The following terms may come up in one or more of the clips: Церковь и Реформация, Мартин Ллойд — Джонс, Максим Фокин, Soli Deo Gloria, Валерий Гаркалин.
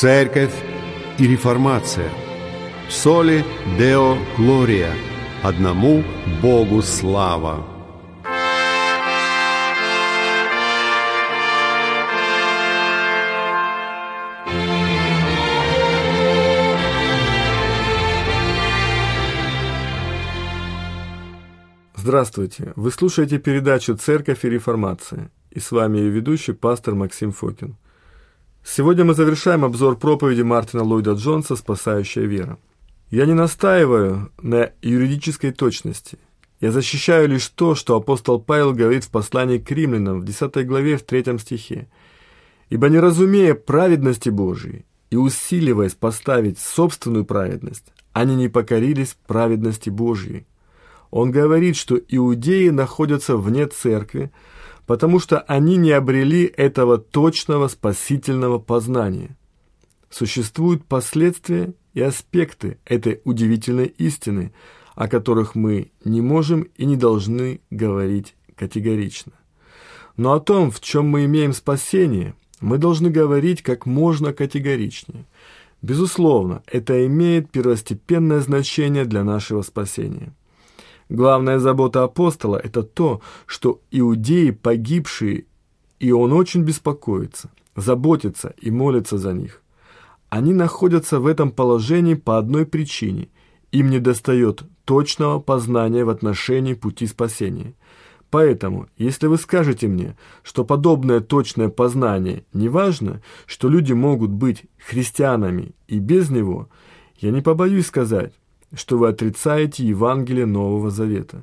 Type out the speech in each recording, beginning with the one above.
Церковь и Реформация. Soli Deo Gloria. Одному Богу слава. Здравствуйте! Вы слушаете передачу «Церковь и Реформация», и с вами ее ведущий пастор Максим Фокин. Сегодня мы завершаем обзор проповеди Мартина Ллойда Джонса «Спасающая вера». Я не настаиваю на юридической точности. Я защищаю лишь то, что апостол Павел говорит в послании к римлянам в 10 главе в 3 стихе. «Ибо не разумея праведности Божией и усиливаясь поставить собственную праведность, они не покорились праведности Божией». Он говорит, что иудеи находятся вне церкви, потому что они не обрели этого точного спасительного познания. Существуют последствия и аспекты этой удивительной истины, о которых мы не можем и не должны говорить категорично. Но о том, в чем мы имеем спасение, мы должны говорить как можно категоричнее. Безусловно, это имеет первостепенное значение для нашего спасения. Главная забота апостола – это то, что иудеи погибшие, и он очень беспокоится, заботится и молится за них. Они находятся в этом положении по одной причине – им недостает точного познания в отношении пути спасения. Поэтому, если вы скажете мне, что подобное точное познание не важно, что люди могут быть христианами и без него, я не побоюсь сказать, что вы отрицаете Евангелие Нового Завета.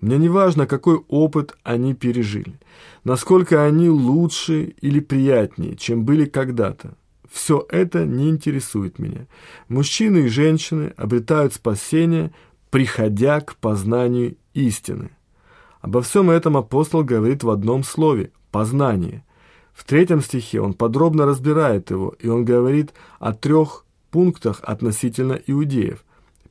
Мне не важно, какой опыт они пережили, насколько они лучше или приятнее, чем были когда-то. Все это не интересует меня. Мужчины и женщины обретают спасение, приходя к познанию истины. Обо всем этом апостол говорит в одном слове – познание. В 3 стихе он подробно разбирает его, и он говорит о 3 пунктах относительно иудеев.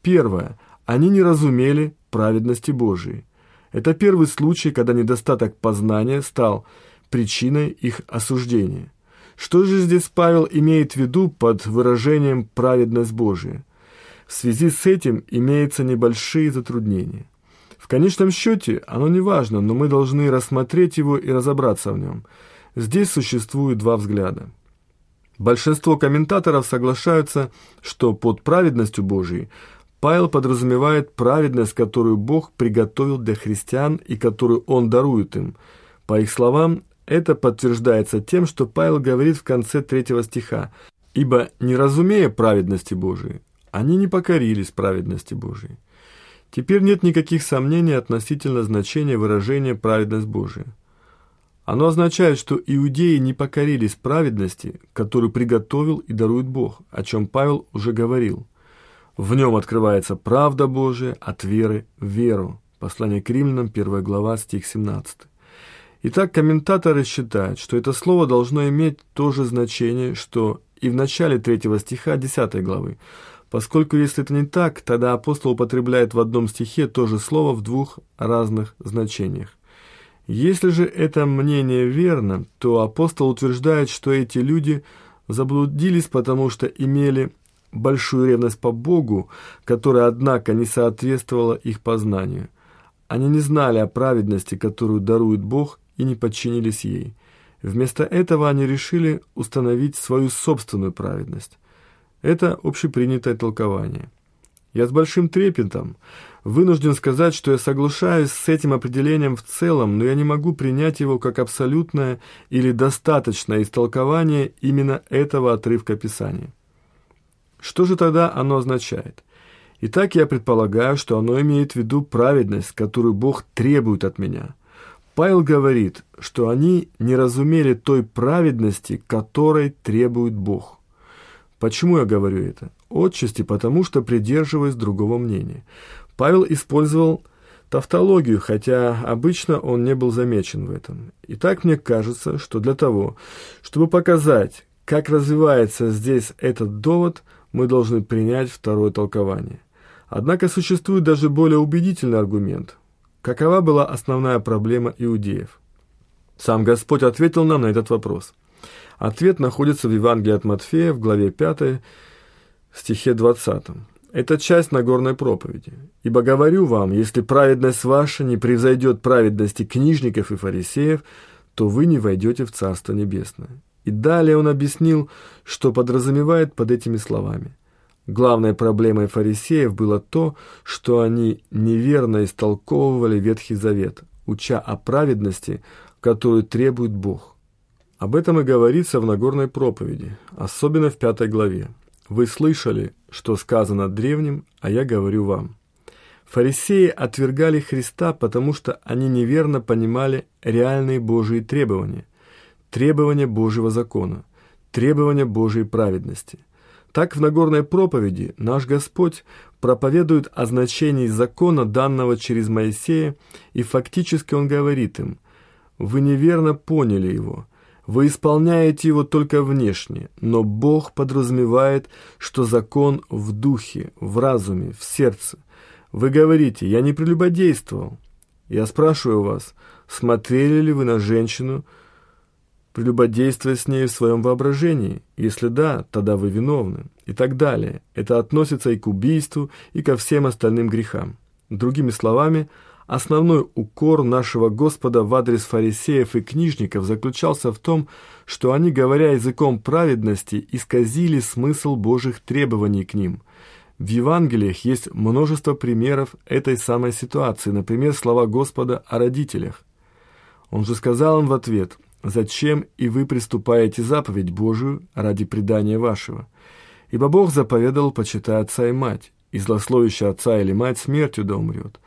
Первое. Они не разумели праведности Божией. Это первый случай, когда недостаток познания стал причиной их осуждения. Что же здесь Павел имеет в виду под выражением «праведность Божия»? В связи с этим имеются небольшие затруднения. В конечном счете оно не важно, но мы должны рассмотреть его и разобраться в нем. Здесь существуют 2 взгляда. Большинство комментаторов соглашаются, что под праведностью Божией Павел подразумевает праведность, которую Бог приготовил для христиан и которую Он дарует им. По их словам, это подтверждается тем, что Павел говорит в конце 3 стиха: «Ибо, не разумея праведности Божией, они не покорились праведности Божией». Теперь нет никаких сомнений относительно значения выражения «праведность Божия». Оно означает, что иудеи не покорились праведности, которую приготовил и дарует Бог, о чем Павел уже говорил. В нем открывается правда Божия от веры в веру. Послание к римлянам, 1 глава, стих 17. Итак, комментаторы считают, что это слово должно иметь то же значение, что и в начале 3 стиха 10 главы, поскольку если это не так, тогда апостол употребляет в одном стихе то же слово в 2 разных значениях. Если же это мнение верно, то апостол утверждает, что эти люди заблудились, потому что имели большую ревность по Богу, которая, однако, не соответствовала их познанию. Они не знали о праведности, которую дарует Бог, и не подчинились ей. Вместо этого они решили установить свою собственную праведность. Это общепринятое толкование. Я с большим трепетом вынужден сказать, что я соглашаюсь с этим определением в целом, но я не могу принять его как абсолютное или достаточное истолкование именно этого отрывка Писания. Что же тогда оно означает? Итак, я предполагаю, что оно имеет в виду праведность, которую Бог требует от меня. Павел говорит, что они не разумели той праведности, которой требует Бог. Почему я говорю это? Отчасти потому, что придерживаюсь другого мнения. Павел использовал тавтологию, хотя обычно он не был замечен в этом. Итак, мне кажется, что для того, чтобы показать, как развивается здесь этот довод, мы должны принять второе толкование. Однако существует даже более убедительный аргумент. Какова была основная проблема иудеев? Сам Господь ответил нам на этот вопрос. Ответ находится в Евангелии от Матфея, в главе 5, стихе 20. Это часть Нагорной проповеди. «Ибо говорю вам, если праведность ваша не превзойдет праведности книжников и фарисеев, то вы не войдете в Царство Небесное». И далее он объяснил, что подразумевает под этими словами. Главной проблемой фарисеев было то, что они неверно истолковывали Ветхий Завет, уча о праведности, которую требует Бог. Об этом и говорится в Нагорной проповеди, особенно в 5 главе. «Вы слышали, что сказано древним, а я говорю вам». Фарисеи отвергали Христа, потому что они неверно понимали реальные Божьи требования, требования Божьего закона, требования Божьей праведности. Так в Нагорной проповеди наш Господь проповедует о значении закона, данного через Моисея, и фактически Он говорит им: «Вы неверно поняли его, вы исполняете его только внешне, но Бог подразумевает, что закон в духе, в разуме, в сердце. Вы говорите: я не прелюбодействовал. Я спрашиваю вас, смотрели ли вы на женщину, прелюбодействуя с ней в своем воображении? Если да, тогда вы виновны». И так далее. Это относится и к убийству, и ко всем остальным грехам. Другими словами, основной укор нашего Господа в адрес фарисеев и книжников заключался в том, что они, говоря языком праведности, исказили смысл Божьих требований к ним. В Евангелиях есть множество примеров этой самой ситуации, например, слова Господа о родителях. Он же сказал им в ответ: «Зачем и вы приступаете заповедь Божию ради предания вашего? Ибо Бог заповедал: почитай отца и мать, и злословящий отца или мать смертью да умрет.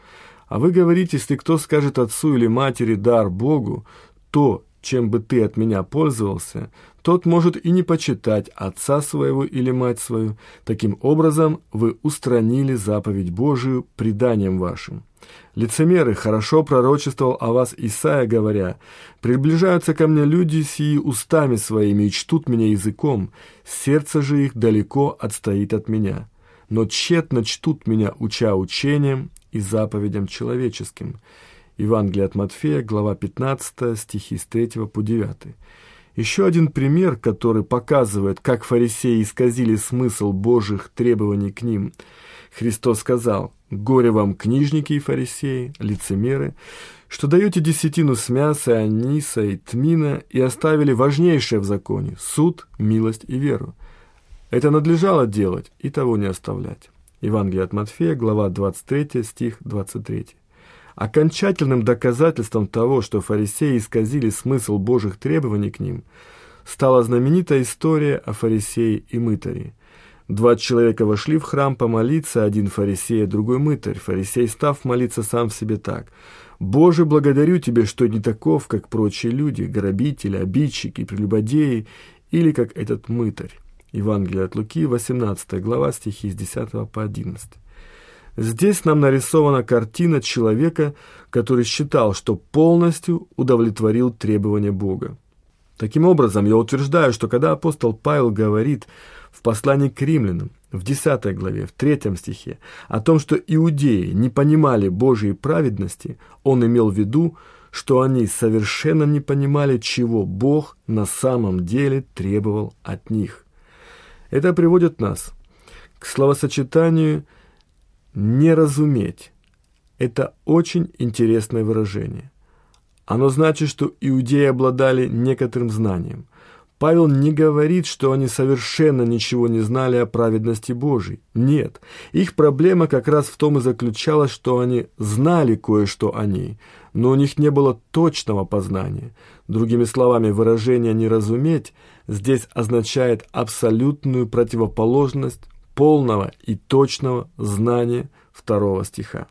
А вы говорите: если кто скажет отцу или матери: дар Богу, то, чем бы ты от меня пользовался, тот может и не почитать отца своего или мать свою. Таким образом, вы устранили заповедь Божию преданием вашим». Лицемеры, хорошо пророчествовал о вас Исаия, говоря: «Приближаются ко мне люди сии устами своими и чтут меня языком, сердце же их далеко отстоит от меня. Но тщетно чтут меня, уча учением и заповедям человеческим». Евангелие от Матфея, глава 15, стихи с 3 по 9. Еще один пример, который показывает, как фарисеи исказили смысл Божьих требований к ним. Христос сказал: «Горе вам, книжники и фарисеи, лицемеры, что даете десятину с мяса, аниса и тмина и оставили важнейшее в законе – суд, милость и веру. Это надлежало делать и того не оставлять». Евангелие от Матфея, глава 23, стих 23. Окончательным доказательством того, что фарисеи исказили смысл Божьих требований к ним, стала знаменитая история о фарисее и мытаре. Два человека вошли в храм помолиться, один фарисей, а другой мытарь. Фарисей, став молиться сам в себе так: «Боже, благодарю Тебя, что не таков, как прочие люди, грабители, обидчики, прелюбодеи, или как этот мытарь». Евангелие от Луки, 18 глава, стихи с 10 по 11. Здесь нам нарисована картина человека, который считал, что полностью удовлетворил требования Бога. Таким образом, я утверждаю, что когда апостол Павел говорит в послании к римлянам, в 10 главе, в 3 стихе, о том, что иудеи не понимали Божьей праведности, он имел в виду, что они совершенно не понимали, чего Бог на самом деле требовал от них. Это приводит нас к словосочетанию «не разуметь». Это очень интересное выражение. Оно значит, что иудеи обладали некоторым знанием. Павел не говорит, что они совершенно ничего не знали о праведности Божией. Нет, их проблема как раз в том и заключалась, что они знали кое-что о ней, но у них не было точного познания. Другими словами, выражение «не разуметь» здесь означает абсолютную противоположность полного и точного знания 2 стиха.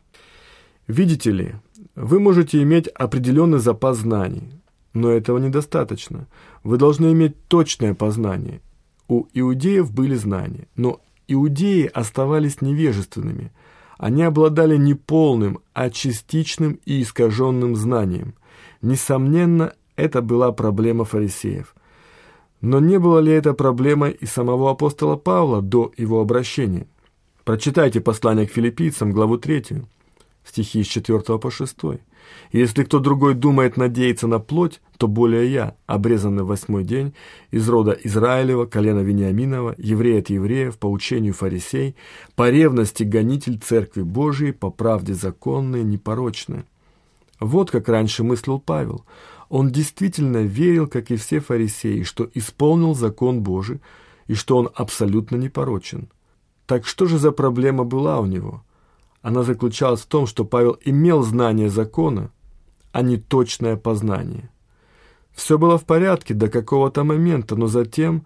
Видите ли, вы можете иметь определенный запас знаний, но этого недостаточно. Вы должны иметь точное познание. У иудеев были знания, но иудеи оставались невежественными. Они обладали не полным, а частичным и искаженным знанием. Несомненно, это была проблема фарисеев. Но не было ли это проблемой и самого апостола Павла до его обращения? Прочитайте послание к филиппийцам, главу 3, стихи с 4 по 6. Если кто другой думает надеяться на плоть, то более я, обрезанный в 8-й день, из рода Израилева, колена Вениаминова, еврей от евреев, по учению фарисей, по ревности гонитель Церкви Божией, по правде законной, непорочной». Вот как раньше мыслил Павел. Он действительно верил, как и все фарисеи, что исполнил закон Божий и что он абсолютно непорочен. Так что же за проблема была у него? Она заключалась в том, что Павел имел знание закона, а не точное познание. Все было в порядке до какого-то момента, но затем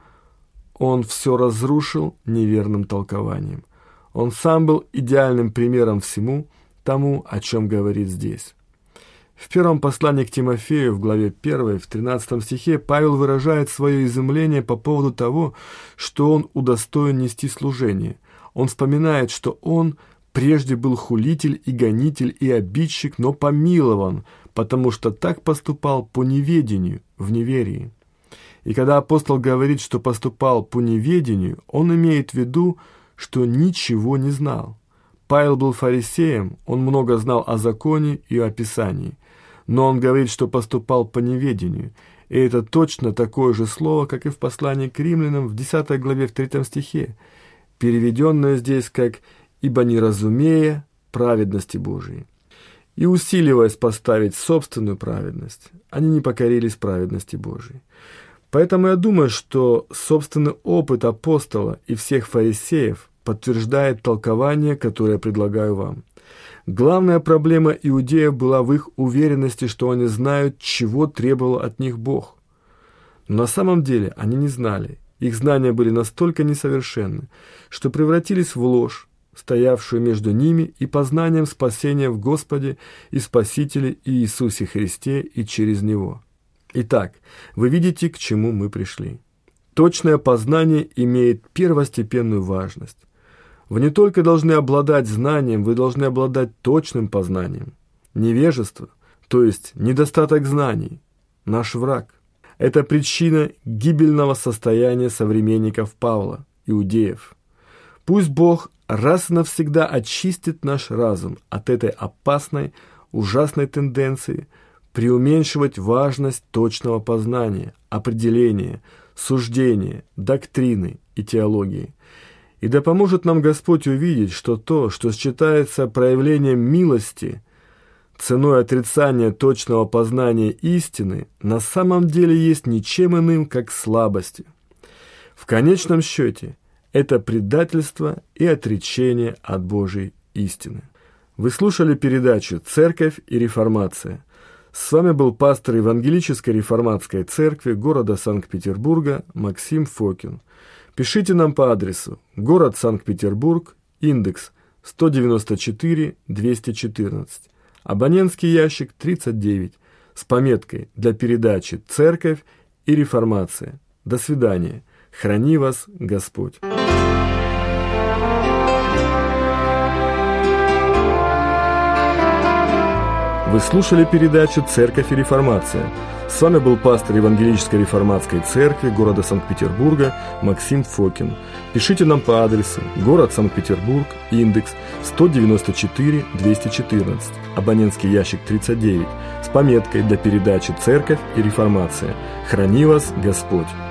он все разрушил неверным толкованием. Он сам был идеальным примером всему тому, о чем говорит здесь. В первом послании к Тимофею, в главе 1, в 13 стихе, Павел выражает свое изумление по поводу того, что он удостоен нести служение. Он вспоминает, что он прежде был хулитель и гонитель и обидчик, но помилован, потому что так поступал по неведению, в неверии. И когда апостол говорит, что поступал по неведению, он имеет в виду, что ничего не знал. Павел был фарисеем, он много знал о законе и о Писании. Но он говорит, что поступал по неведению. И это точно такое же слово, как и в послании к римлянам в 10 главе в 3 стихе, переведенное здесь как «ибо не разумея праведности Божией». И усиливаясь поставить собственную праведность, они не покорились праведности Божией. Поэтому я думаю, что собственный опыт апостола и всех фарисеев подтверждает толкование, которое я предлагаю вам. Главная проблема иудеев была в их уверенности, что они знают, чего требовал от них Бог. Но на самом деле они не знали. Их знания были настолько несовершенны, что превратились в ложь, стоявшую между ними и познанием спасения в Господе и Спасителе и Иисусе Христе и через Него. Итак, вы видите, к чему мы пришли. Точное познание имеет первостепенную важность. Вы не только должны обладать знанием, вы должны обладать точным познанием. Невежество, то есть недостаток знаний, наш враг. Это причина гибельного состояния современников Павла, иудеев. Пусть Бог раз и навсегда очистит наш разум от этой опасной, ужасной тенденции преуменьшивать важность точного познания, определения, суждения, доктрины и теологии. И да поможет нам Господь увидеть, что то, что считается проявлением милости, ценой отрицания точного познания истины, на самом деле есть ничем иным, как слабостью. В конечном счете, это предательство и отречение от Божьей истины. Вы слушали передачу «Церковь и Реформация». С вами был пастор Евангелической Реформатской Церкви города Санкт-Петербурга Максим Фокин. Пишите нам по адресу: город Санкт-Петербург, индекс 194-214, абонентский ящик 39, с пометкой «Для передачи «Церковь и Реформация». До свидания. Храни вас Господь. Вы слушали передачу «Церковь и Реформация». С вами был пастор Евангелической Реформатской Церкви города Санкт-Петербурга Максим Фокин. Пишите нам по адресу: город Санкт-Петербург, индекс 194-214, абонентский ящик 39, с пометкой «Для передачи «Церковь и Реформация». Храни вас Господь!